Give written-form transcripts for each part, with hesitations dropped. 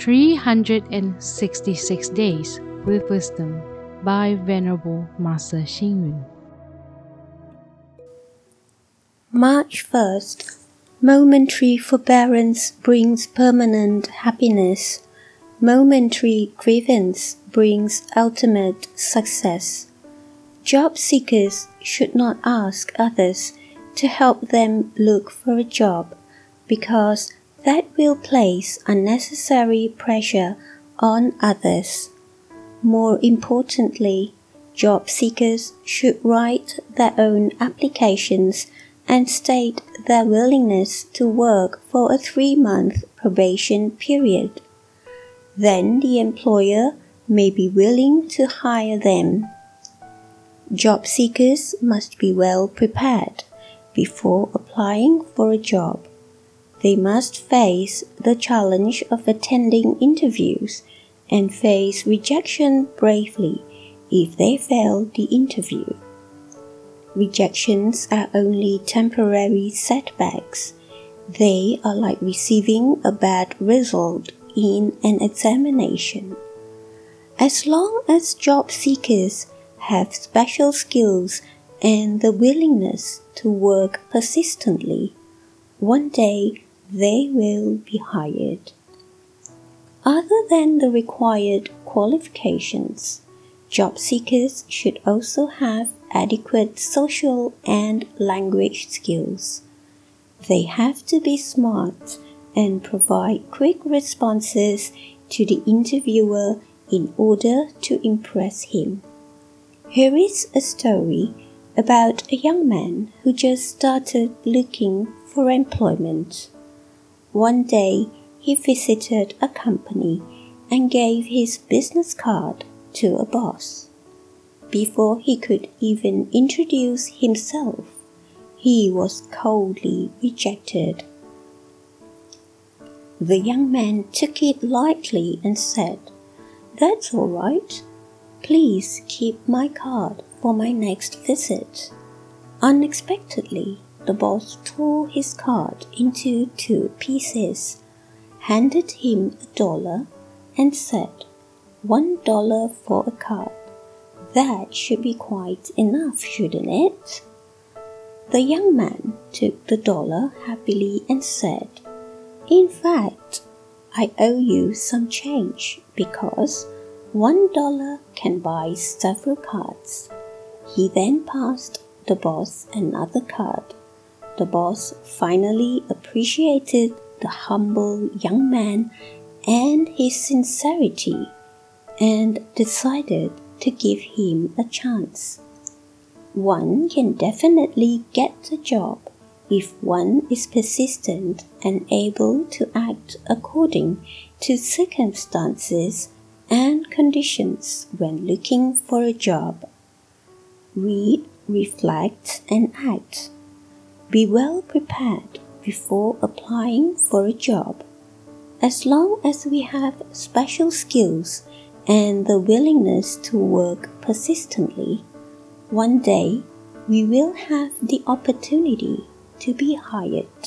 366 Days with Wisdom by Venerable Master Hsing Yun. March 1st. Momentary forbearance brings permanent happiness. Momentary grievance brings ultimate success. Job seekers should not ask others to help them look for a job, because that will place unnecessary pressure on others. More importantly, job seekers should write their own applications and state their willingness to work for a 3-month probation period. Then the employer may be willing to hire them. Job seekers must be well prepared before applying for a job. They must face the challenge of attending interviews and face rejection bravely if they fail the interview. Rejections are only temporary setbacks. They are like receiving a bad result in an examination. As long as job seekers have special skills and the willingness to work persistently, one day they will be hired. Other than the required qualifications, job seekers should also have adequate social and language skills. They have to be smart and provide quick responses to the interviewer in order to impress him. Here is a story about a young man who just started looking for employment. One day, he visited a company and gave his business card to a boss. Before he could even introduce himself, he was coldly rejected. The young man took it lightly and said, "That's all right. Please keep my card for my next visit." Unexpectedly, the boss tore his card into 2 pieces, handed him $1, and said, $1 for a card. That should be quite enough, shouldn't it?" The young man took the $1 happily and said, "In fact, I owe you some change because $1 can buy several cards." He then passed the boss another card. The boss finally appreciated the humble young man and his sincerity and decided to give him a chance. One can definitely get a job if one is persistent and able to act according to circumstances and conditions when looking for a job. Read, reflect, and act. Be well prepared before applying for a job. As long as we have special skills and the willingness to work persistently, one day we will have the opportunity to be hired.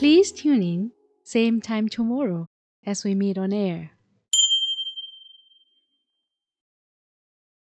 Please tune in. Same time tomorrow as we meet on air.